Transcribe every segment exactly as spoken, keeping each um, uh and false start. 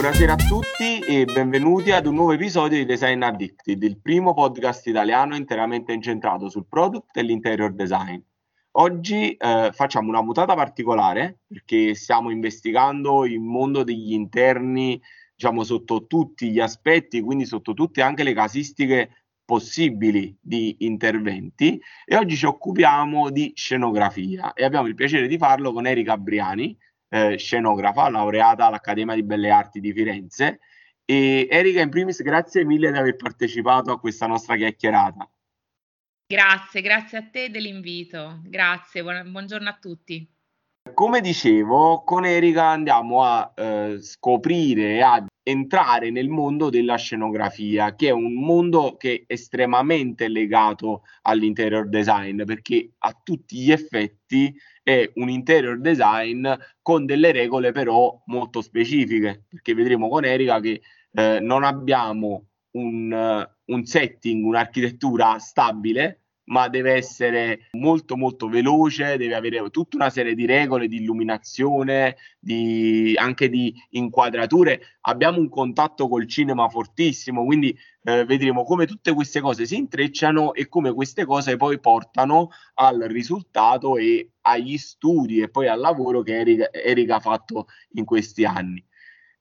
Buonasera a tutti e benvenuti ad un nuovo episodio di Design Addicted, il primo podcast italiano interamente incentrato sul product e l'interior design. Oggi eh, facciamo una mutata particolare perché stiamo investigando il mondo degli interni, diciamo, sotto tutti gli aspetti, quindi sotto tutte anche le casistiche possibili di interventi, e oggi ci occupiamo di scenografia e abbiamo il piacere di farlo con Erika Abriani, Eh, scenografa, laureata all'Accademia di Belle Arti di Firenze. E Erika, in primis grazie mille di aver partecipato a questa nostra chiacchierata. Grazie, grazie a te dell'invito, grazie, buona, buongiorno a tutti. Come dicevo, con Erika andiamo a eh, scoprire, a entrare nel mondo della scenografia, che è un mondo che è estremamente legato all'interior design, perché a tutti gli effetti è un interior design con delle regole però molto specifiche, perché vedremo con Erika che eh, non abbiamo un, un setting, un'architettura stabile, ma deve essere molto molto veloce, deve avere tutta una serie di regole di illuminazione, di, anche di inquadrature. Abbiamo un contatto col cinema fortissimo, quindi eh, vedremo come tutte queste cose si intrecciano e come queste cose poi portano al risultato e agli studi e poi al lavoro che Erika, Erika ha fatto in questi anni.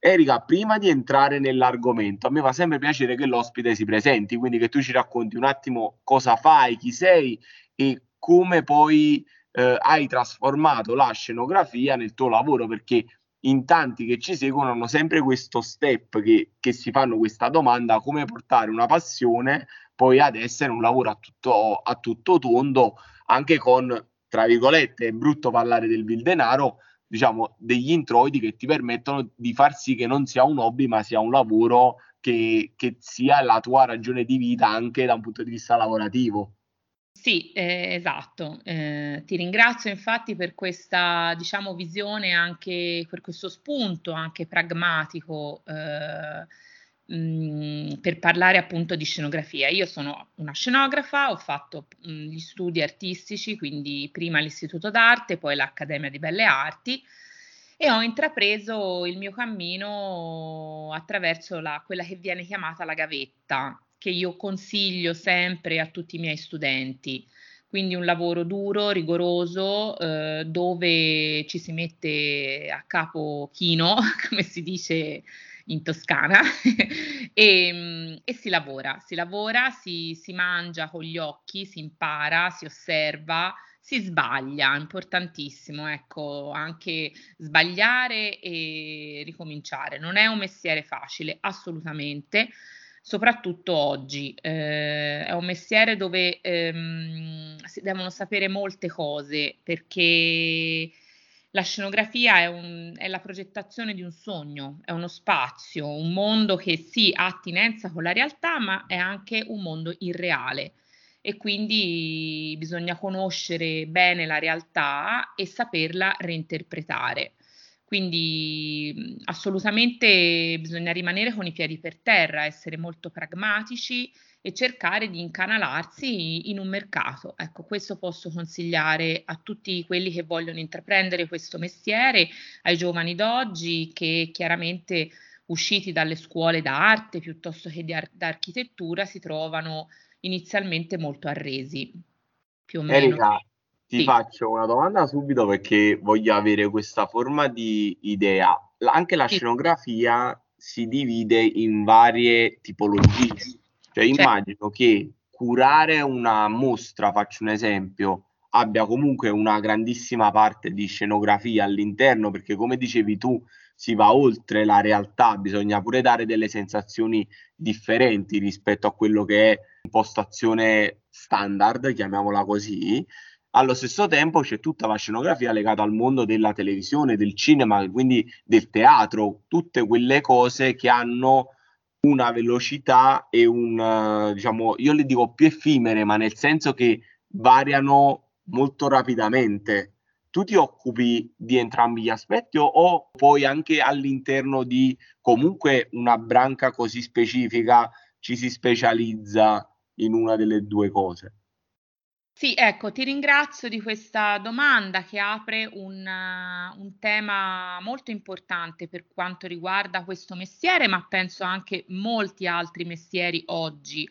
Erika, prima di entrare nell'argomento, a me fa sempre piacere che l'ospite si presenti, quindi che tu ci racconti un attimo cosa fai, chi sei e come poi eh, hai trasformato la scenografia nel tuo lavoro, perché in tanti che ci seguono hanno sempre questo step che, che si fanno questa domanda: come portare una passione poi ad essere un lavoro a tutto, a tutto tondo, anche con, tra virgolette, è brutto parlare del vil denaro, diciamo, degli introiti che ti permettono di far sì che non sia un hobby ma sia un lavoro che, che sia la tua ragione di vita anche da un punto di vista lavorativo. Sì, eh, esatto. Eh, ti ringrazio infatti per questa, diciamo, visione, anche per questo spunto anche pragmatico eh, mh, per parlare appunto di scenografia. Io sono una scenografa, ho fatto mh, gli studi artistici, quindi prima l'Istituto d'Arte, poi l'Accademia di Belle Arti, e ho intrapreso il mio cammino attraverso la, quella che viene chiamata la gavetta, che io consiglio sempre a tutti i miei studenti, quindi un lavoro duro, rigoroso, eh, dove ci si mette a capo chino, come si dice in Toscana, e, e si lavora, si lavora, si, si mangia con gli occhi, si impara, si osserva, si sbaglia, importantissimo, ecco, anche sbagliare e ricominciare. Non è un mestiere facile, assolutamente, soprattutto oggi. Eh, è un mestiere dove ehm, si devono sapere molte cose, perché la scenografia è, un, è la progettazione di un sogno, è uno spazio, un mondo che sì ha attinenza con la realtà, ma è anche un mondo irreale, e quindi bisogna conoscere bene la realtà e saperla reinterpretare. Quindi assolutamente bisogna rimanere con i piedi per terra, essere molto pragmatici e cercare di incanalarsi in un mercato. Ecco, questo posso consigliare a tutti quelli che vogliono intraprendere questo mestiere, ai giovani d'oggi che chiaramente, usciti dalle scuole d'arte piuttosto che di ar- architettura, si trovano inizialmente molto arresi, più o meno. Erika, ti sì. faccio una domanda subito perché voglio avere questa forma di idea. Anche la sì. scenografia si divide in varie tipologie. Cioè, immagino certo. che curare una mostra, faccio un esempio, abbia comunque una grandissima parte di scenografia all'interno, perché come dicevi tu, si va oltre la realtà, bisogna pure dare delle sensazioni differenti rispetto a quello che è impostazione standard, chiamiamola così. Allo stesso tempo c'è tutta la scenografia legata al mondo della televisione, del cinema, quindi del teatro, tutte quelle cose che hanno una velocità e un, diciamo, io le dico più effimere, ma nel senso che variano molto rapidamente. Tu ti occupi di entrambi gli aspetti o, o poi anche all'interno di comunque una branca così specifica ci si specializza in una delle due cose? Sì, ecco, ti ringrazio di questa domanda che apre un, uh, un tema molto importante per quanto riguarda questo mestiere, ma penso anche molti altri mestieri oggi.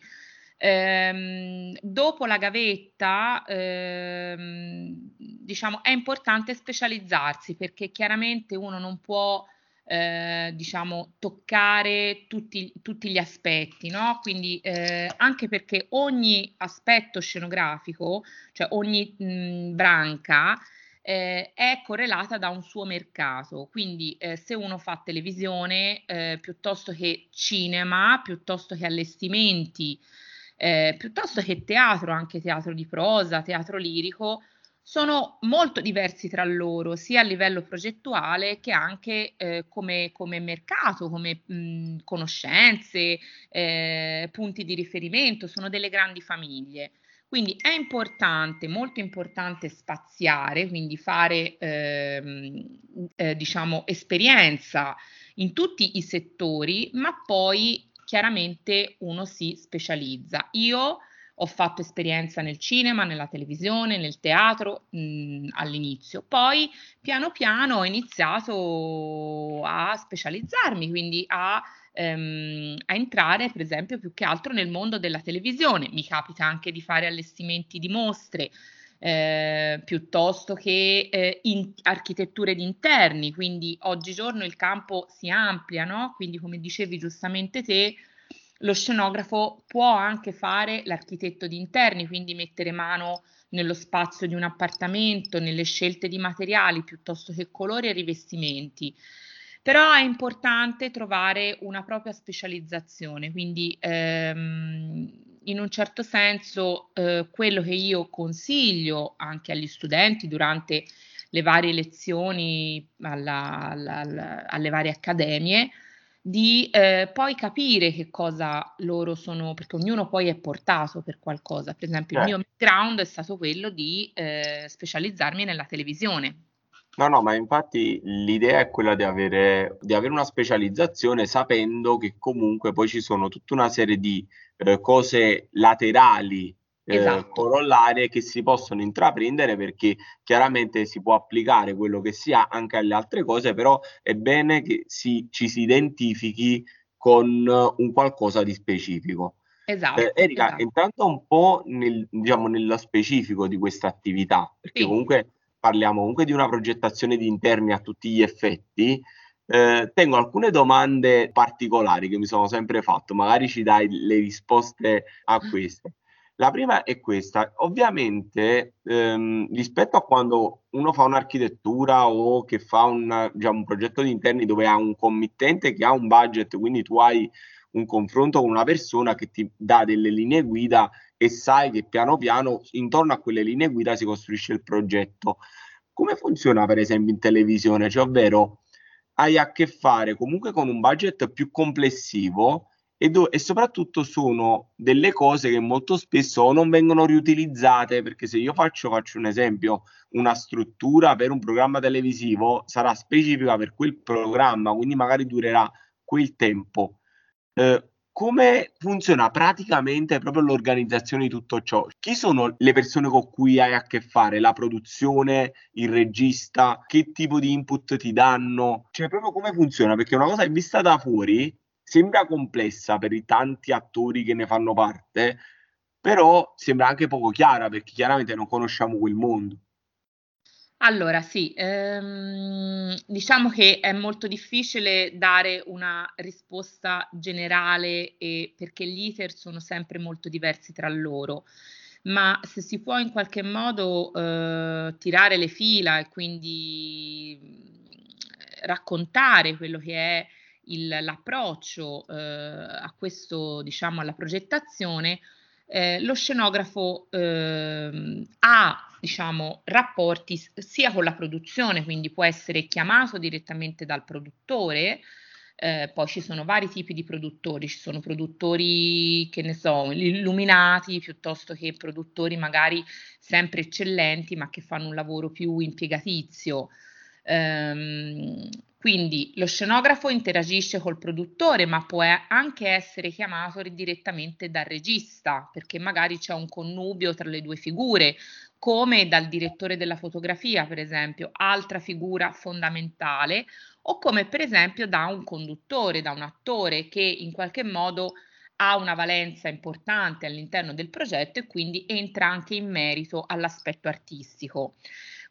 Ehm, dopo la gavetta, ehm, diciamo, è importante specializzarsi, perché chiaramente uno non può Eh, diciamo toccare tutti, tutti gli aspetti, no? Quindi eh, anche perché ogni aspetto scenografico, cioè ogni mh, branca eh, è correlata da un suo mercato, quindi eh, se uno fa televisione eh, piuttosto che cinema, piuttosto che allestimenti, eh, piuttosto che teatro, anche teatro di prosa, teatro lirico, sono molto diversi tra loro, sia a livello progettuale che anche eh, come, come mercato, come mh, conoscenze, eh, punti di riferimento, sono delle grandi famiglie. Quindi è importante, molto importante spaziare, quindi fare ehm, eh, diciamo esperienza in tutti i settori, ma poi chiaramente uno si specializza. Io ho fatto esperienza nel cinema, nella televisione, nel teatro mh, all'inizio, poi piano piano ho iniziato a specializzarmi, quindi a, ehm, a entrare per esempio più che altro nel mondo della televisione. Mi capita anche di fare allestimenti di mostre, eh, piuttosto che eh, in architetture di interni, quindi oggigiorno il campo si amplia, no? Quindi come dicevi giustamente te, lo scenografo può anche fare l'architetto di interni, quindi mettere mano nello spazio di un appartamento, nelle scelte di materiali piuttosto che colori e rivestimenti. Però è importante trovare una propria specializzazione, quindi ehm, in un certo senso eh, quello che io consiglio anche agli studenti durante le varie lezioni alla, alla, alla, alle varie accademie, di eh, poi capire che cosa loro sono, perché ognuno poi è portato per qualcosa. Per esempio eh. il mio background è stato quello di eh, specializzarmi nella televisione. No, no, ma infatti l'idea è quella di avere, di avere una specializzazione, sapendo che comunque poi ci sono tutta una serie di eh, cose laterali, esatto, eh, corollarie che si possono intraprendere, perché chiaramente si può applicare quello che si ha anche alle altre cose, però è bene che si, ci si identifichi con un qualcosa di specifico. Esatto, eh, Erika, esatto. Entrando un po' nel, diciamo, nello specifico di questa attività, perché sì, comunque parliamo comunque di una progettazione di interni a tutti gli effetti, eh, tengo alcune domande particolari che mi sono sempre fatto, magari ci dai le risposte a queste. La prima è questa: ovviamente ehm, rispetto a quando uno fa un'architettura o che fa un, diciamo, un progetto di interni dove ha un committente che ha un budget, quindi tu hai un confronto con una persona che ti dà delle linee guida e sai che piano piano intorno a quelle linee guida si costruisce il progetto. Come funziona per esempio in televisione? Cioè, ovvero hai a che fare comunque con un budget più complessivo, E, do- e soprattutto sono delle cose che molto spesso non vengono riutilizzate, perché se io faccio, faccio un esempio, una struttura per un programma televisivo sarà specifica per quel programma, quindi magari durerà quel tempo. Eh, come funziona praticamente proprio l'organizzazione di tutto ciò? Chi sono le persone con cui hai a che fare? La produzione, il regista, che tipo di input ti danno? Cioè proprio come funziona? Perché una cosa vista da fuori sembra complessa per i tanti attori che ne fanno parte, però sembra anche poco chiara, perché chiaramente non conosciamo quel mondo. Allora sì, ehm, diciamo che è molto difficile dare una risposta generale, e, perché gli iter sono sempre molto diversi tra loro, ma se si può in qualche modo eh, tirare le fila e quindi raccontare quello che è Il, l'approccio eh, a questo, diciamo, alla progettazione, eh, lo scenografo eh, ha, diciamo, rapporti sia con la produzione, quindi può essere chiamato direttamente dal produttore. Eh, poi ci sono vari tipi di produttori, ci sono produttori, che ne so, illuminati, piuttosto che produttori magari sempre eccellenti, ma che fanno un lavoro più impiegatizio. Ehm, quindi lo scenografo interagisce col produttore, ma può anche essere chiamato direttamente dal regista, perché magari c'è un connubio tra le due figure, come dal direttore della fotografia, per esempio, altra figura fondamentale, o come per esempio da un conduttore, da un attore che in qualche modo ha una valenza importante all'interno del progetto e quindi entra anche in merito all'aspetto artistico.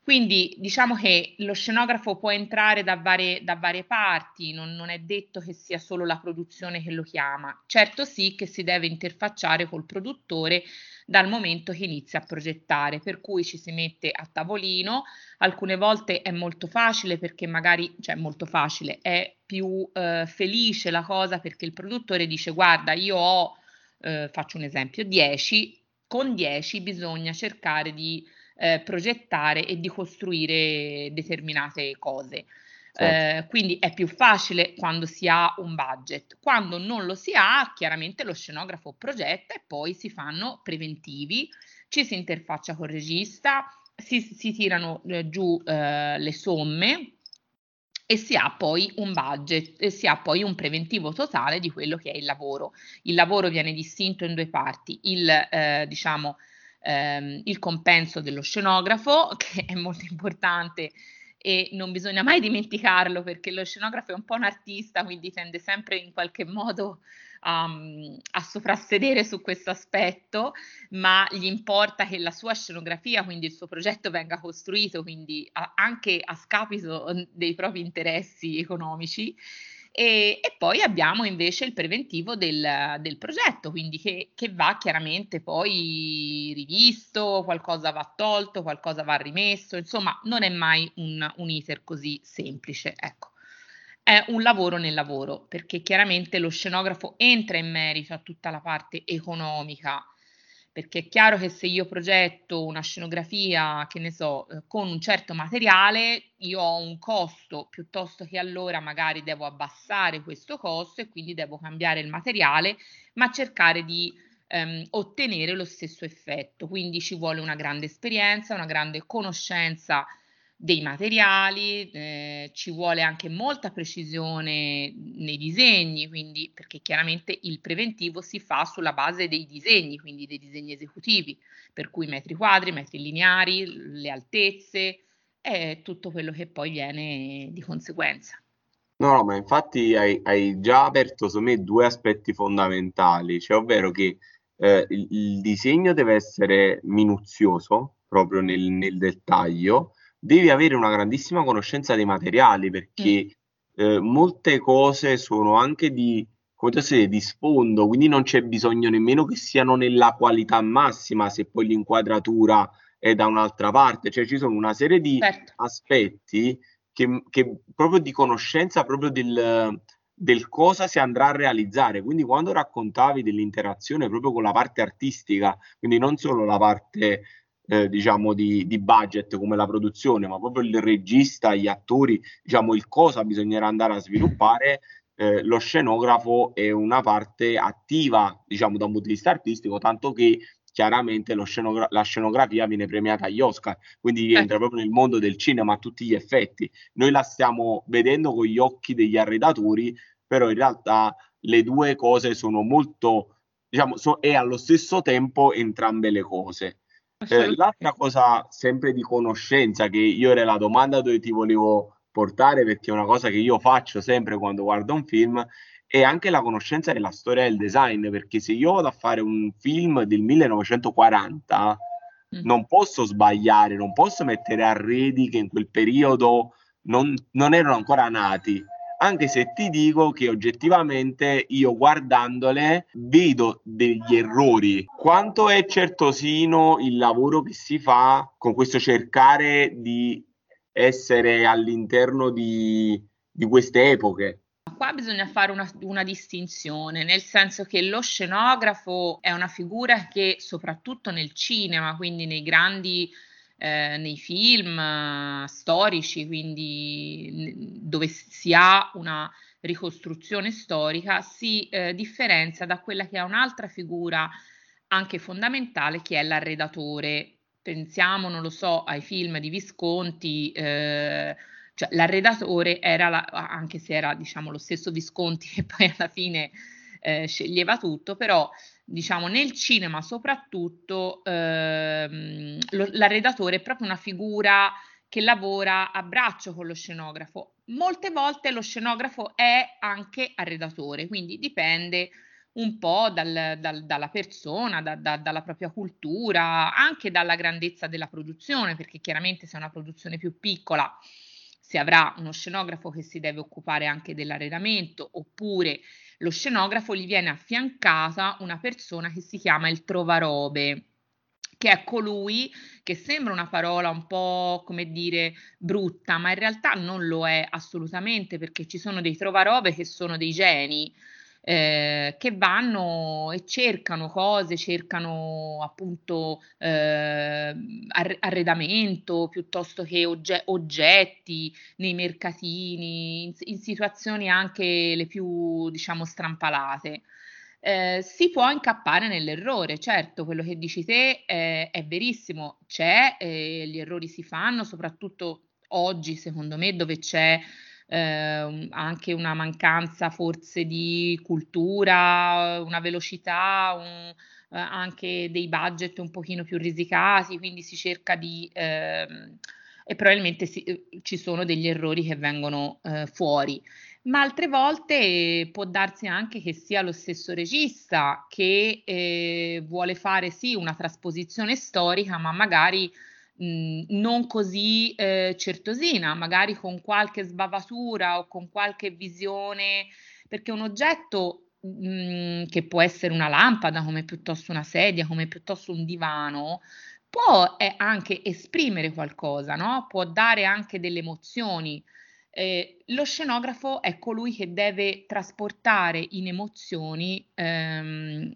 Quindi diciamo che lo scenografo può entrare da varie, da varie parti, non, non è detto che sia solo la produzione che lo chiama. Certo sì che si deve interfacciare col produttore dal momento che inizia a progettare, per cui ci si mette a tavolino. Alcune volte è molto facile perché magari, cioè molto facile, è più eh, felice la cosa perché il produttore dice guarda io ho, eh, faccio un esempio, dieci, con dieci bisogna cercare di Eh, progettare e di costruire determinate cose. Certo. Eh, quindi è più facile quando si ha un budget. Quando non lo si ha, chiaramente lo scenografo progetta e poi si fanno preventivi, ci si interfaccia col regista, si, si tirano eh, giù eh, le somme e si ha poi un budget e si ha poi un preventivo totale di quello che è il lavoro. Il lavoro viene distinto in due parti, il eh, diciamo Ehm, il compenso dello scenografo, che è molto importante e non bisogna mai dimenticarlo, perché lo scenografo è un po' un artista, quindi tende sempre in qualche modo um, a soprassedere su questo aspetto, ma gli importa che la sua scenografia, quindi il suo progetto, venga costruito, quindi a, anche a scapito dei propri interessi economici. E, e poi abbiamo invece il preventivo del, del progetto, quindi che, che va chiaramente poi rivisto, qualcosa va tolto, qualcosa va rimesso, insomma non è mai un, un iter così semplice, ecco. È un lavoro nel lavoro, perché chiaramente lo scenografo entra in merito a tutta la parte economica, perché è chiaro che se io progetto una scenografia, che ne so, con un certo materiale, io ho un costo, piuttosto che allora magari devo abbassare questo costo e quindi devo cambiare il materiale, ma cercare di ehm, ottenere lo stesso effetto. Quindi ci vuole una grande esperienza, una grande conoscenza dei materiali, eh, ci vuole anche molta precisione nei disegni, quindi perché chiaramente il preventivo si fa sulla base dei disegni, quindi dei disegni esecutivi, per cui metri quadri, metri lineari, le altezze e tutto quello che poi viene di conseguenza. No, no, ma infatti hai, hai già aperto su me due aspetti fondamentali, cioè ovvero che eh, il, il disegno deve essere minuzioso proprio nel, nel dettaglio. Devi avere una grandissima conoscenza dei materiali, perché mm. eh, molte cose sono anche di, come tu sei, di sfondo, quindi non c'è bisogno nemmeno che siano nella qualità massima se poi l'inquadratura è da un'altra parte, cioè ci sono una serie di certo. aspetti che, che proprio di conoscenza proprio del, del cosa si andrà a realizzare, quindi quando raccontavi dell'interazione proprio con la parte artistica, quindi non solo la parte Eh, diciamo di, di budget come la produzione, ma proprio il regista, gli attori, diciamo il cosa bisognerà andare a sviluppare, eh, lo scenografo è una parte attiva, diciamo da un punto di vista artistico, tanto che chiaramente lo scenogra- la scenografia viene premiata agli Oscar, quindi rientra eh. proprio nel mondo del cinema a tutti gli effetti. Noi la stiamo vedendo con gli occhi degli arredatori, però in realtà le due cose sono molto, diciamo, so- è allo stesso tempo entrambe le cose. Eh, l'altra cosa sempre di conoscenza, che io era la domanda dove ti volevo portare, perché è una cosa che io faccio sempre quando guardo un film, è anche la conoscenza della storia del design, perché se io vado a fare un film del millenovecentoquaranta mm. non posso sbagliare, non posso mettere arredi che in quel periodo non, non erano ancora nati, anche se ti dico che oggettivamente io guardandole vedo degli errori. Quanto è certosino il lavoro che si fa con questo cercare di essere all'interno di, di queste epoche? Qua bisogna fare una, una distinzione, nel senso che lo scenografo è una figura che soprattutto nel cinema, quindi nei grandi Eh, nei film eh, storici, quindi n- dove si ha una ricostruzione storica, si eh, differenzia da quella che è un'altra figura anche fondamentale, che è l'arredatore. Pensiamo, non lo so, ai film di Visconti, eh, Cioè l'arredatore era, la, anche se era diciamo lo stesso Visconti che poi alla fine eh, sceglieva tutto, però diciamo nel cinema soprattutto ehm, lo, l'arredatore è proprio una figura che lavora a braccio con lo scenografo. Molte volte lo scenografo è anche arredatore, quindi dipende un po' dal, dal, dalla persona, da, da, dalla propria cultura, anche dalla grandezza della produzione, perché chiaramente se è una produzione più piccola si avrà uno scenografo che si deve occupare anche dell'arredamento, oppure lo scenografo gli viene affiancata una persona che si chiama il trovarobe, che è colui che sembra una parola un po' come dire brutta, ma in realtà non lo è assolutamente, perché ci sono dei trovarobe che sono dei geni eh, che vanno e cercano cose, cercano appunto eh, arredamento piuttosto che ogge- oggetti nei mercatini, in, in situazioni anche le più diciamo strampalate. Eh, si può incappare nell'errore, certo, quello che dici te eh, è verissimo, c'è, eh, gli errori si fanno, soprattutto oggi secondo me dove c'è eh, anche una mancanza forse di cultura, una velocità, un, eh, anche dei budget un pochino più risicati, quindi si cerca di... Eh, e probabilmente si, eh, ci sono degli errori che vengono eh, fuori. Ma altre volte può darsi anche che sia lo stesso regista che eh, vuole fare sì una trasposizione storica, ma magari mh, non così eh, certosina, magari con qualche sbavatura o con qualche visione, perché un oggetto mh, che può essere una lampada, come piuttosto una sedia, come piuttosto un divano, può eh, anche esprimere qualcosa, no? Può dare anche delle emozioni. Eh, lo scenografo è colui che deve trasportare in emozioni ehm,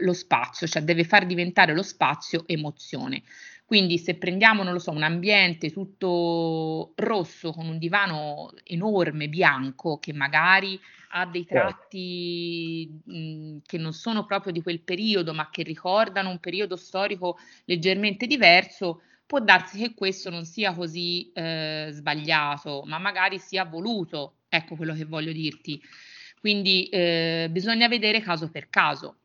lo spazio, cioè deve far diventare lo spazio emozione. Quindi se prendiamo, non lo so, un ambiente tutto rosso con un divano enorme, bianco, che magari ha dei tratti mh, che non sono proprio di quel periodo, ma che ricordano un periodo storico leggermente diverso, può darsi che questo non sia così eh, sbagliato, ma magari sia voluto, ecco quello che voglio dirti. Quindi eh, bisogna vedere caso per caso.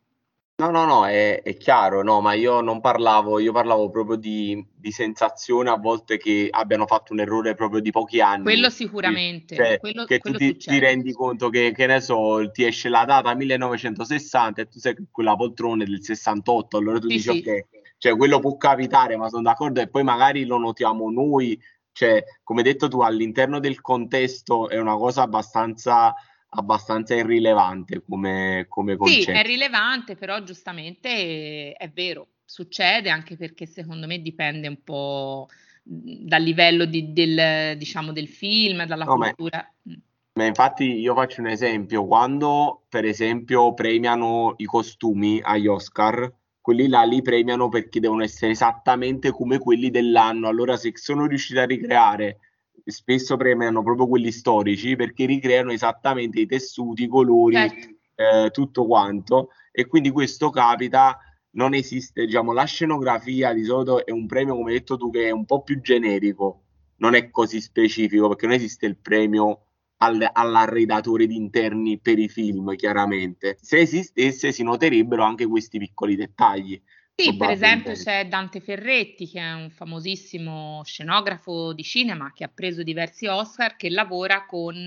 No, no, no, è, è chiaro, no, ma io non parlavo, io parlavo proprio di, di sensazione a volte che abbiano fatto un errore proprio di pochi anni. Quello sicuramente. Cioè, quello, che quello tu ti, ti rendi conto che, che ne so, ti esce la data millenovecentosessanta e tu sei quella poltrona del sessantotto, allora tu sì, dici sì. Ok, cioè quello può capitare, ma sono d'accordo, e poi magari lo notiamo noi, cioè come detto tu all'interno del contesto è una cosa abbastanza... abbastanza irrilevante come, come concetto. Sì, è rilevante, però giustamente è vero, succede, anche perché secondo me dipende un po' dal livello di, del, diciamo, del film, dalla no, cultura. Ma, ma infatti io faccio un esempio, quando per esempio premiano i costumi agli Oscar, quelli là li premiano perché devono essere esattamente come quelli dell'anno, allora se sono riusciti a ricreare spesso premiano proprio quelli storici perché ricreano esattamente i tessuti, i colori, certo. eh, tutto quanto, e quindi questo capita, non esiste, diciamo, la scenografia di solito è un premio, come hai detto tu, che è un po' più generico, non è così specifico, perché non esiste il premio al, all'arredatore di interni per i film, chiaramente. Se esistesse si noterebbero anche questi piccoli dettagli. Sì, per esempio c'è Dante Ferretti, che è un famosissimo scenografo di cinema che ha preso diversi Oscar, che lavora con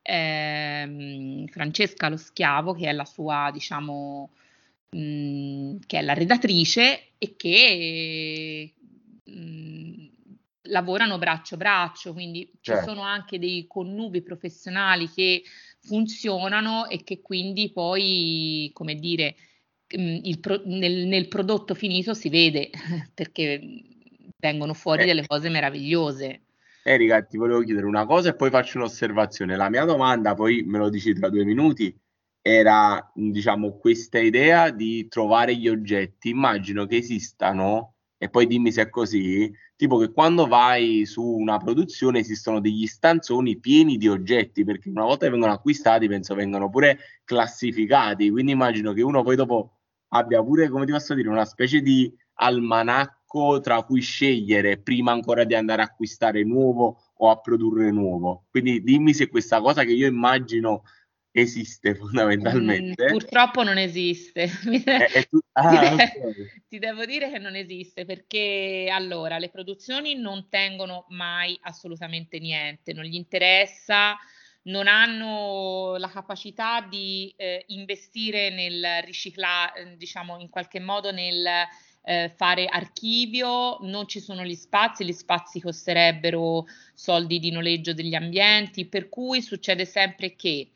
ehm, Francesca Lo Schiavo, che è la sua, diciamo, mh, che è la redattrice, e che mh, lavorano braccio a braccio, quindi certo. Ci sono anche dei connubi professionali che funzionano e che quindi poi, come dire, Il pro, nel, nel prodotto finito si vede, perché vengono fuori eh, delle cose meravigliose. Erika, ti volevo chiedere una cosa e poi faccio un'osservazione. La mia domanda, poi me lo dici tra due minuti, era, diciamo, questa idea di trovare gli oggetti. Immagino che esistano, e poi dimmi se è così, tipo che quando vai su una produzione esistono degli stanzoni pieni di oggetti, perché una volta che vengono acquistati penso vengano pure classificati, quindi immagino che uno poi dopo abbia pure, come ti posso dire, una specie di almanacco sacco tra cui scegliere prima ancora di andare a acquistare nuovo o a produrre nuovo. Quindi dimmi se questa cosa che io immagino esiste fondamentalmente. Mm, purtroppo non esiste. È, è tu... ah, ti, de- okay. ti devo dire che non esiste, perché allora le produzioni non tengono mai assolutamente niente, non gli interessa, non hanno la capacità di eh, investire nel riciclare, diciamo in qualche modo nel eh, fare archivio, non ci sono gli spazi, gli spazi costerebbero soldi di noleggio degli ambienti, per cui succede sempre che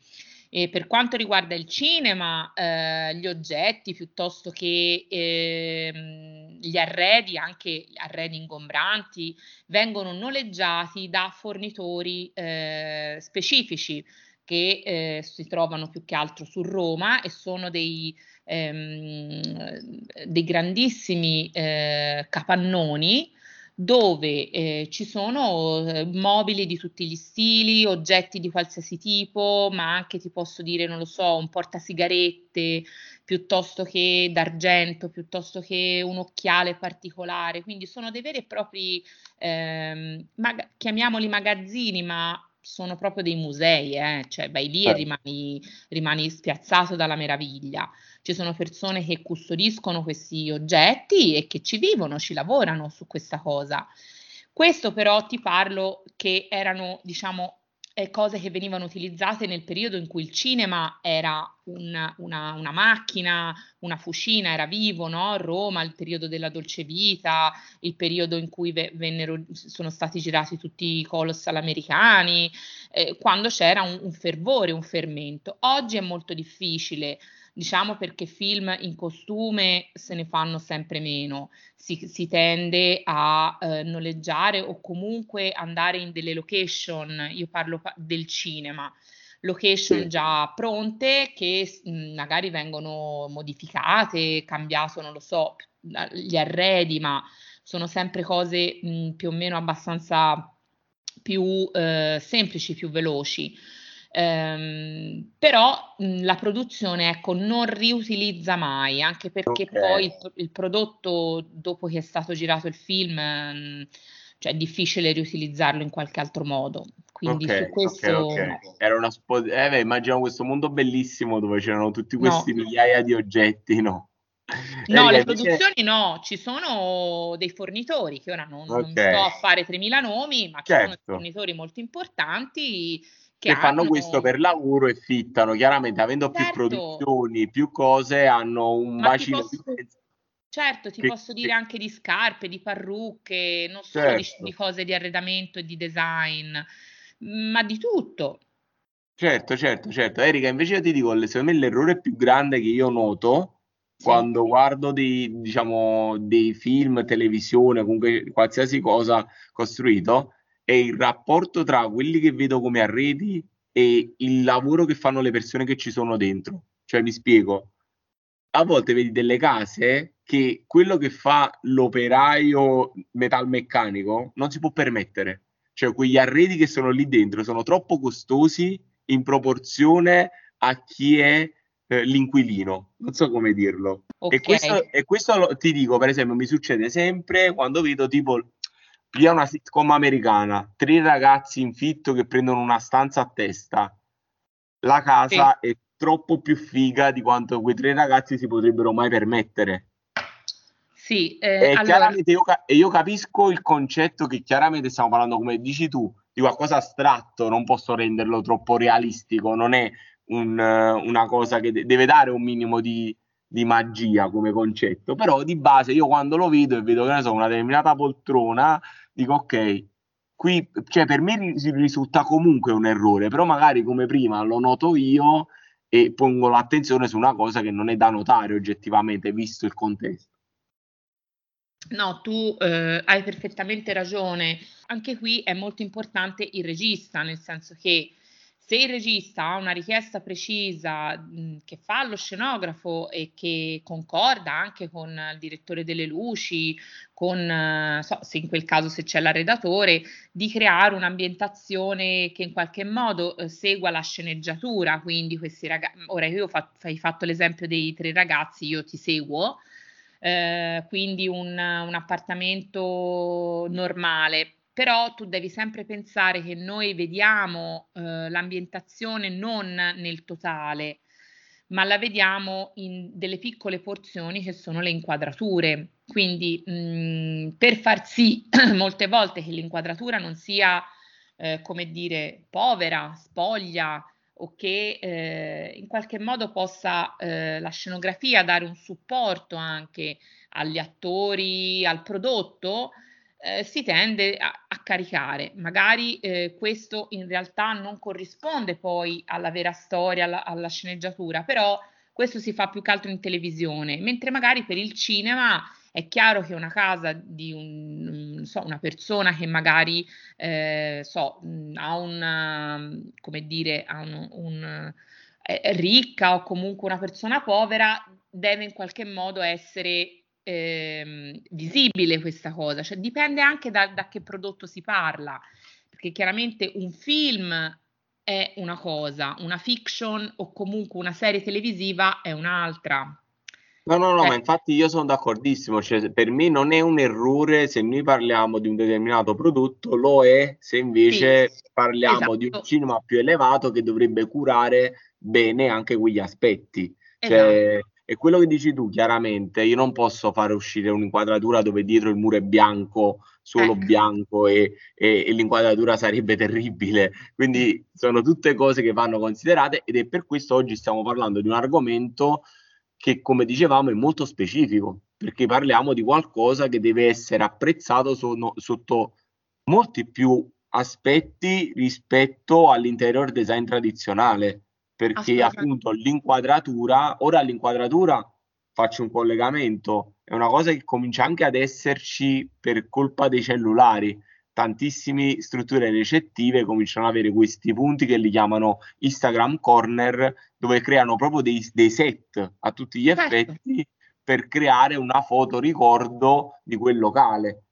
E per quanto riguarda il cinema, eh, gli oggetti piuttosto che eh, gli arredi, anche arredi ingombranti, vengono noleggiati da fornitori eh, specifici che eh, si trovano più che altro su Roma e sono dei, ehm, dei grandissimi eh, capannoni dove eh, ci sono eh, mobili di tutti gli stili, oggetti di qualsiasi tipo, ma anche ti posso dire, non lo so, un portasigarette piuttosto che d'argento, piuttosto che un occhiale particolare. Quindi sono dei veri e propri, ehm, mag- chiamiamoli magazzini, ma sono proprio dei musei, eh? Cioè vai lì e rimani, rimani spiazzato dalla meraviglia. Ci sono persone che custodiscono questi oggetti e che ci vivono, ci lavorano su questa cosa. Questo però ti parlo che erano, diciamo, eh, cose che venivano utilizzate nel periodo in cui il cinema era un, una, una macchina, una fucina, era vivo, no? Roma, il periodo della Dolce Vita, il periodo in cui ve, vennero, sono stati girati tutti i colossal americani, eh, quando c'era un, un fervore, un fermento. Oggi è molto difficile, diciamo, perché film in costume se ne fanno sempre meno, si, si tende a eh, noleggiare o comunque andare in delle location, io parlo pa- del cinema, location sì. già pronte che mh, magari vengono modificate, cambiato, non lo so, gli arredi, ma sono sempre cose mh, più o meno abbastanza più eh, semplici, più veloci. Um, però mh, la produzione, ecco, non riutilizza mai, anche perché okay. poi il, il prodotto dopo che è stato girato il film mh, cioè è difficile riutilizzarlo in qualche altro modo, quindi okay, su questo okay, okay. No. Era una spo- eh, beh, immagino questo mondo bellissimo dove c'erano tutti questi no. migliaia di oggetti no No, eh, le produzioni dice... no, ci sono dei fornitori che ora non, okay. non sto a fare tremila nomi, ma ci certo. sono dei fornitori molto importanti che, che fanno hanno... questo per lavoro e fittano, chiaramente avendo certo. più produzioni, più cose, hanno un ma bacino posso... di... Certo, ti che... posso dire anche di scarpe, di parrucche, non solo certo. di, di cose di arredamento e di design, ma di tutto. Certo, certo, certo. Erika, invece io ti dico, secondo me l'errore più grande che io noto sì. quando guardo dei, diciamo, dei film, televisione, comunque qualsiasi cosa costruito, è il rapporto tra quelli che vedo come arredi e il lavoro che fanno le persone che ci sono dentro. Cioè, mi spiego, a volte vedi delle case che quello che fa l'operaio metalmeccanico non si può permettere, cioè quegli arredi che sono lì dentro sono troppo costosi in proporzione a chi è eh, l'inquilino, non so come dirlo. Okay. E questo, e questo lo, ti dico, per esempio, mi succede sempre quando vedo tipo via una sitcom americana, tre ragazzi in fitto che prendono una stanza a testa. La casa sì. è troppo più figa di quanto quei tre ragazzi si potrebbero mai permettere. Sì, eh, e allora... chiaramente io, io capisco il concetto che chiaramente stiamo parlando, come dici tu, di qualcosa astratto, non posso renderlo troppo realistico, non è un, una cosa che de- deve dare un minimo di... di magia come concetto, però di base io quando lo vedo e vedo che ne so una determinata poltrona dico ok, qui cioè per me risulta comunque un errore, però magari come prima lo noto io e pongo l'attenzione su una cosa che non è da notare oggettivamente visto il contesto. No, tu eh, hai perfettamente ragione, anche qui è molto importante il regista, nel senso che se il regista ha una richiesta precisa mh, che fa allo scenografo e che concorda anche con il direttore delle luci, con eh, so, se in quel caso se c'è l'arredatore, di creare un'ambientazione che in qualche modo eh, segua la sceneggiatura, quindi questi ragazzi, ora io fa- hai fatto l'esempio dei tre ragazzi, io ti seguo, eh, quindi un, un appartamento normale, però tu devi sempre pensare che noi vediamo eh, l'ambientazione non nel totale, ma la vediamo in delle piccole porzioni che sono le inquadrature, quindi mh, per far sì molte volte che l'inquadratura non sia eh, come dire povera, spoglia, o che eh, in qualche modo possa eh, la scenografia dare un supporto anche agli attori, al prodotto, eh, si tende a, a caricare. Magari eh, questo in realtà non corrisponde poi alla vera storia, alla, alla sceneggiatura, però questo si fa più che altro in televisione, mentre magari per il cinema è chiaro che una casa di un, so, una persona che magari eh, so, ha una, come dire, ha un, un, è ricca o comunque una persona povera, deve in qualche modo essere eh, visibile questa cosa, cioè dipende anche da, da che prodotto si parla, perché chiaramente un film è una cosa, una fiction o comunque una serie televisiva è un'altra. No, no, no, eh. Ma infatti io sono d'accordissimo, cioè, per me non è un errore se noi parliamo di un determinato prodotto, lo è se invece sì, parliamo esatto. di un cinema più elevato che dovrebbe curare bene anche quegli aspetti. Esatto. Cioè, è quello che dici tu, chiaramente, io non posso fare uscire un'inquadratura dove dietro il muro è bianco, solo ecco. bianco e, e, e l'inquadratura sarebbe terribile, quindi sono tutte cose che vanno considerate ed è per questo oggi stiamo parlando di un argomento che, come dicevamo, è molto specifico, perché parliamo di qualcosa che deve essere apprezzato sono, sotto molti più aspetti rispetto all'interior design tradizionale, perché appunto l'inquadratura, ora l'inquadratura, faccio un collegamento, è una cosa che comincia anche ad esserci per colpa dei cellulari, tantissime strutture recettive cominciano ad avere questi punti che li chiamano Instagram corner, dove creano proprio dei, dei set a tutti gli effetti certo. per creare una foto ricordo di quel locale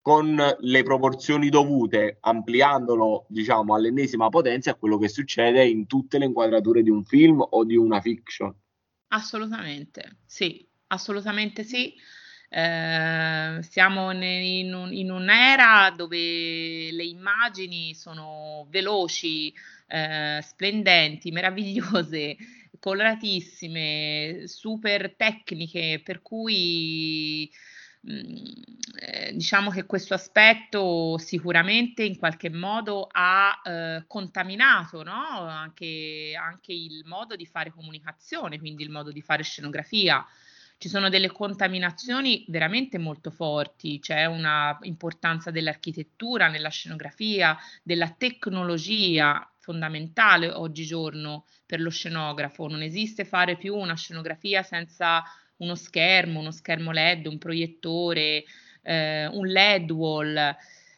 con le proporzioni dovute, ampliandolo diciamo all'ennesima potenza a quello che succede in tutte le inquadrature di un film o di una fiction. Assolutamente sì, assolutamente sì. Eh, siamo in, un, in un'era dove le immagini sono veloci, eh, splendenti, meravigliose, coloratissime, super tecniche, per cui mh, eh, diciamo che questo aspetto sicuramente in qualche modo ha eh, contaminato, no? anche, anche il modo di fare comunicazione, quindi il modo di fare scenografia. Ci sono delle contaminazioni veramente molto forti, c'è una importanza dell'architettura, nella scenografia, della tecnologia fondamentale oggigiorno per lo scenografo. Non esiste fare più una scenografia senza uno schermo, uno schermo LED, un proiettore, eh, un LED wall,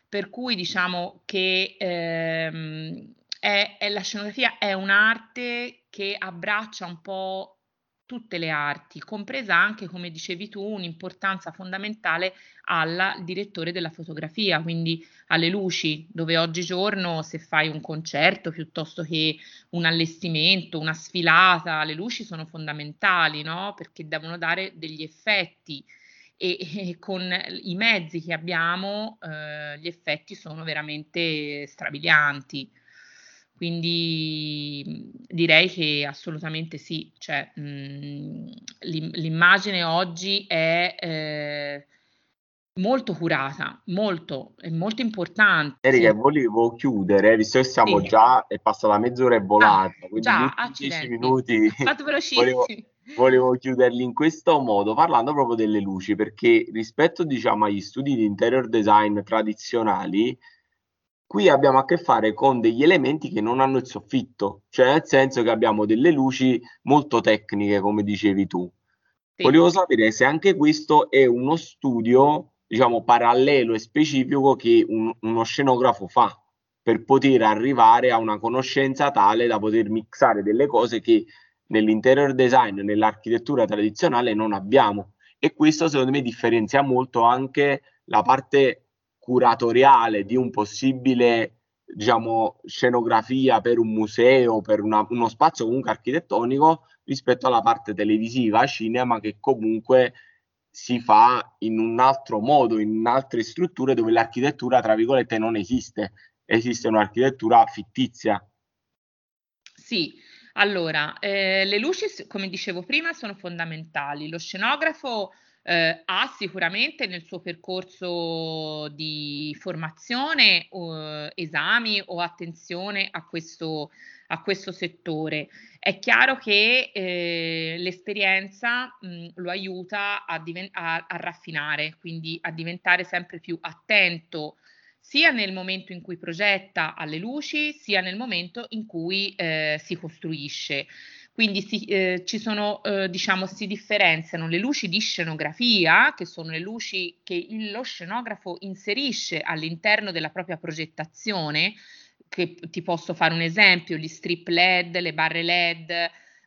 per cui diciamo che ehm, è, è la scenografia è un'arte che abbraccia un po' tutte le arti, compresa anche, come dicevi tu, un'importanza fondamentale al direttore della fotografia, quindi alle luci, dove oggigiorno se fai un concerto piuttosto che un allestimento, una sfilata, le luci sono fondamentali, no? Perché devono dare degli effetti e, e con i mezzi che abbiamo eh, gli effetti sono veramente strabilianti. Quindi direi che assolutamente sì, cioè, mh, l'immagine oggi è eh, molto curata, molto, è molto importante. Erika, sì. volevo chiudere, visto che siamo sì. già, è passata mezz'ora e volata, ah, quindi già, dieci minuti, volevo, volevo chiuderli in questo modo, parlando proprio delle luci, perché rispetto diciamo agli studi di interior design tradizionali, qui abbiamo a che fare con degli elementi che non hanno il soffitto, cioè nel senso che abbiamo delle luci molto tecniche, come dicevi tu. Sì. Volevo sapere se anche questo è uno studio, diciamo, parallelo e specifico che un, uno scenografo fa per poter arrivare a una conoscenza tale da poter mixare delle cose che nell'interior design, nell'architettura tradizionale non abbiamo. E questo secondo me differenzia molto anche la parte curatoriale di un possibile, diciamo, scenografia per un museo, per una, uno spazio comunque architettonico, rispetto alla parte televisiva, cinema, che comunque si fa in un altro modo, in altre strutture dove l'architettura, tra virgolette, non esiste, esiste un'architettura fittizia. Sì, allora, eh, le luci, come dicevo prima, sono fondamentali. Lo scenografo eh, ha sicuramente nel suo percorso di formazione eh, esami o attenzione a questo, a questo settore. È chiaro che eh, l'esperienza mh, lo aiuta a, diven- a, a raffinare, quindi a diventare sempre più attento sia nel momento in cui progetta alle luci, sia nel momento in cui eh, si costruisce. Quindi si, eh, ci sono, eh, diciamo, si differenziano le luci di scenografia, che sono le luci che il, lo scenografo inserisce all'interno della propria progettazione, che ti posso fare un esempio, gli strip L E D, le barre L E D.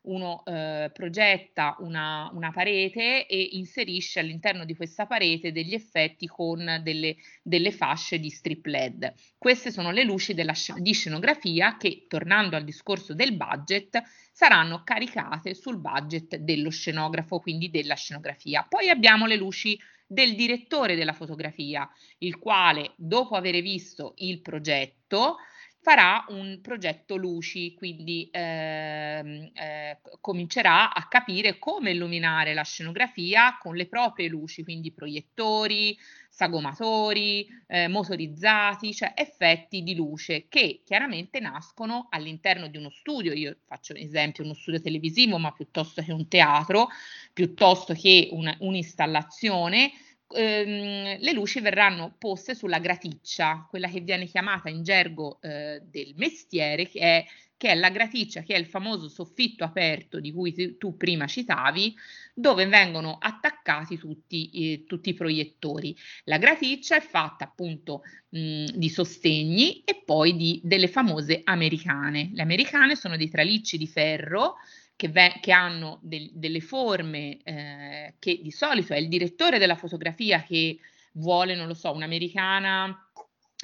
Uno eh, progetta una, una parete e inserisce all'interno di questa parete degli effetti con delle, delle fasce di strip L E D. Queste sono le luci della, di scenografia che, tornando al discorso del budget, saranno caricate sul budget dello scenografo, quindi della scenografia. Poi abbiamo le luci del direttore della fotografia, il quale, dopo avere visto il progetto, farà un progetto luci, quindi ehm, eh, comincerà a capire come illuminare la scenografia con le proprie luci, quindi proiettori, sagomatori, eh, motorizzati, cioè effetti di luce che chiaramente nascono all'interno di uno studio. Io faccio un esempio, uno studio televisivo, ma piuttosto che un teatro, piuttosto che un, un'installazione, Ehm, le luci verranno poste sulla graticcia, quella che viene chiamata in gergo eh, del mestiere, che è, che è la graticcia, che è il famoso soffitto aperto di cui ti, tu prima citavi, dove vengono attaccati tutti, eh, tutti i proiettori. La graticcia è fatta appunto mh, di sostegni e poi di, delle famose americane. Le americane sono dei tralicci di ferro Che, ve- che hanno del- delle forme eh, che di solito è il direttore della fotografia che vuole, non lo so, un'americana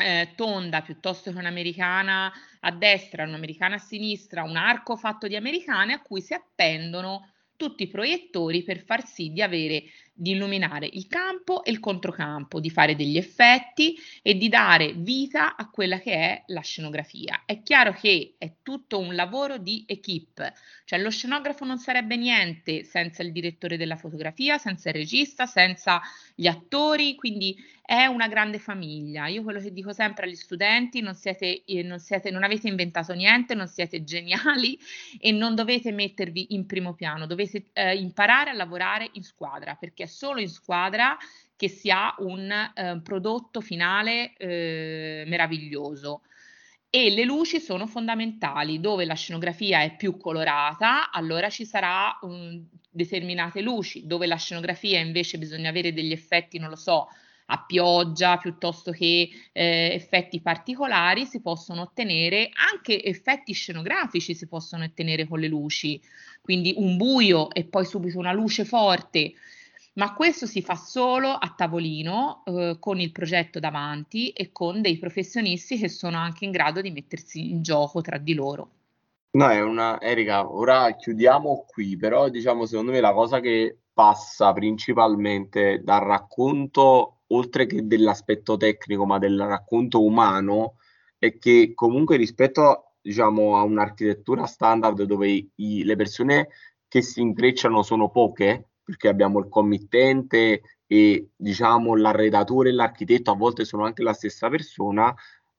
eh, tonda piuttosto che un'americana a destra, un'americana a sinistra, un arco fatto di americane a cui si appendono tutti i proiettori per far sì di avere, di illuminare il campo e il controcampo, di fare degli effetti e di dare vita a quella che è la scenografia. È chiaro che è tutto un lavoro di equipe, cioè lo scenografo non sarebbe niente senza il direttore della fotografia, senza il regista, senza gli attori, quindi è una grande famiglia. Io quello che dico sempre agli studenti: non siete, eh, non siete, non avete inventato niente, non siete geniali e non dovete mettervi in primo piano, dovete eh, imparare a lavorare in squadra, perché è solo in squadra che si ha un eh, prodotto finale eh, meraviglioso. E le luci sono fondamentali. Dove la scenografia è più colorata, allora ci sarà um, determinate luci; dove la scenografia invece bisogna avere degli effetti, non lo so, a pioggia piuttosto che eh, effetti particolari, si possono ottenere anche effetti scenografici, si possono ottenere con le luci, quindi un buio e poi subito una luce forte, ma questo si fa solo a tavolino eh, con il progetto davanti e con dei professionisti che sono anche in grado di mettersi in gioco tra di loro. No, è una Erika, ora chiudiamo qui, però diciamo secondo me la cosa che passa principalmente dal racconto, oltre che dell'aspetto tecnico, ma del racconto umano, è che comunque rispetto, diciamo, a un'architettura standard dove i, le persone che si intrecciano sono poche, perché abbiamo il committente e, diciamo, l'arredatore e l'architetto, a volte sono anche la stessa persona,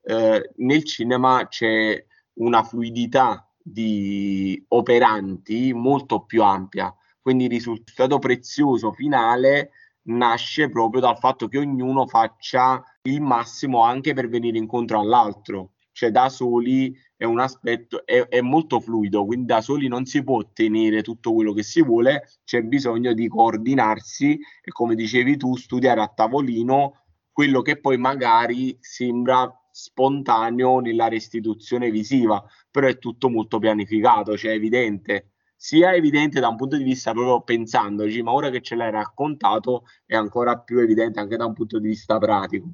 eh, nel cinema c'è una fluidità di operanti molto più ampia, quindi il risultato prezioso finale nasce proprio dal fatto che ognuno faccia il massimo anche per venire incontro all'altro. Cioè da soli è un aspetto, è, è molto fluido, quindi da soli non si può ottenere tutto quello che si vuole, c'è bisogno di coordinarsi e, come dicevi tu, studiare a tavolino quello che poi magari sembra spontaneo nella restituzione visiva, però è tutto molto pianificato, cioè è evidente. Sia evidente da un punto di vista proprio pensandoci, ma ora che ce l'hai raccontato è ancora più evidente anche da un punto di vista pratico.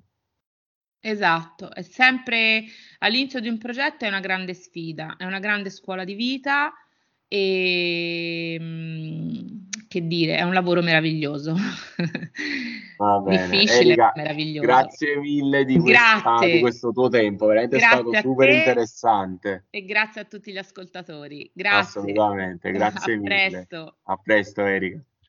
Esatto, è sempre all'inizio di un progetto, è una grande sfida, è una grande scuola di vita e che dire, è un lavoro meraviglioso. Va bene. Difficile, Erika, meraviglioso. Grazie mille di, questa, di questo tuo tempo, veramente grazie, è stato super te, interessante. E grazie a tutti gli ascoltatori. Grazie. Assolutamente, grazie a mille. Presto. A presto, Erika.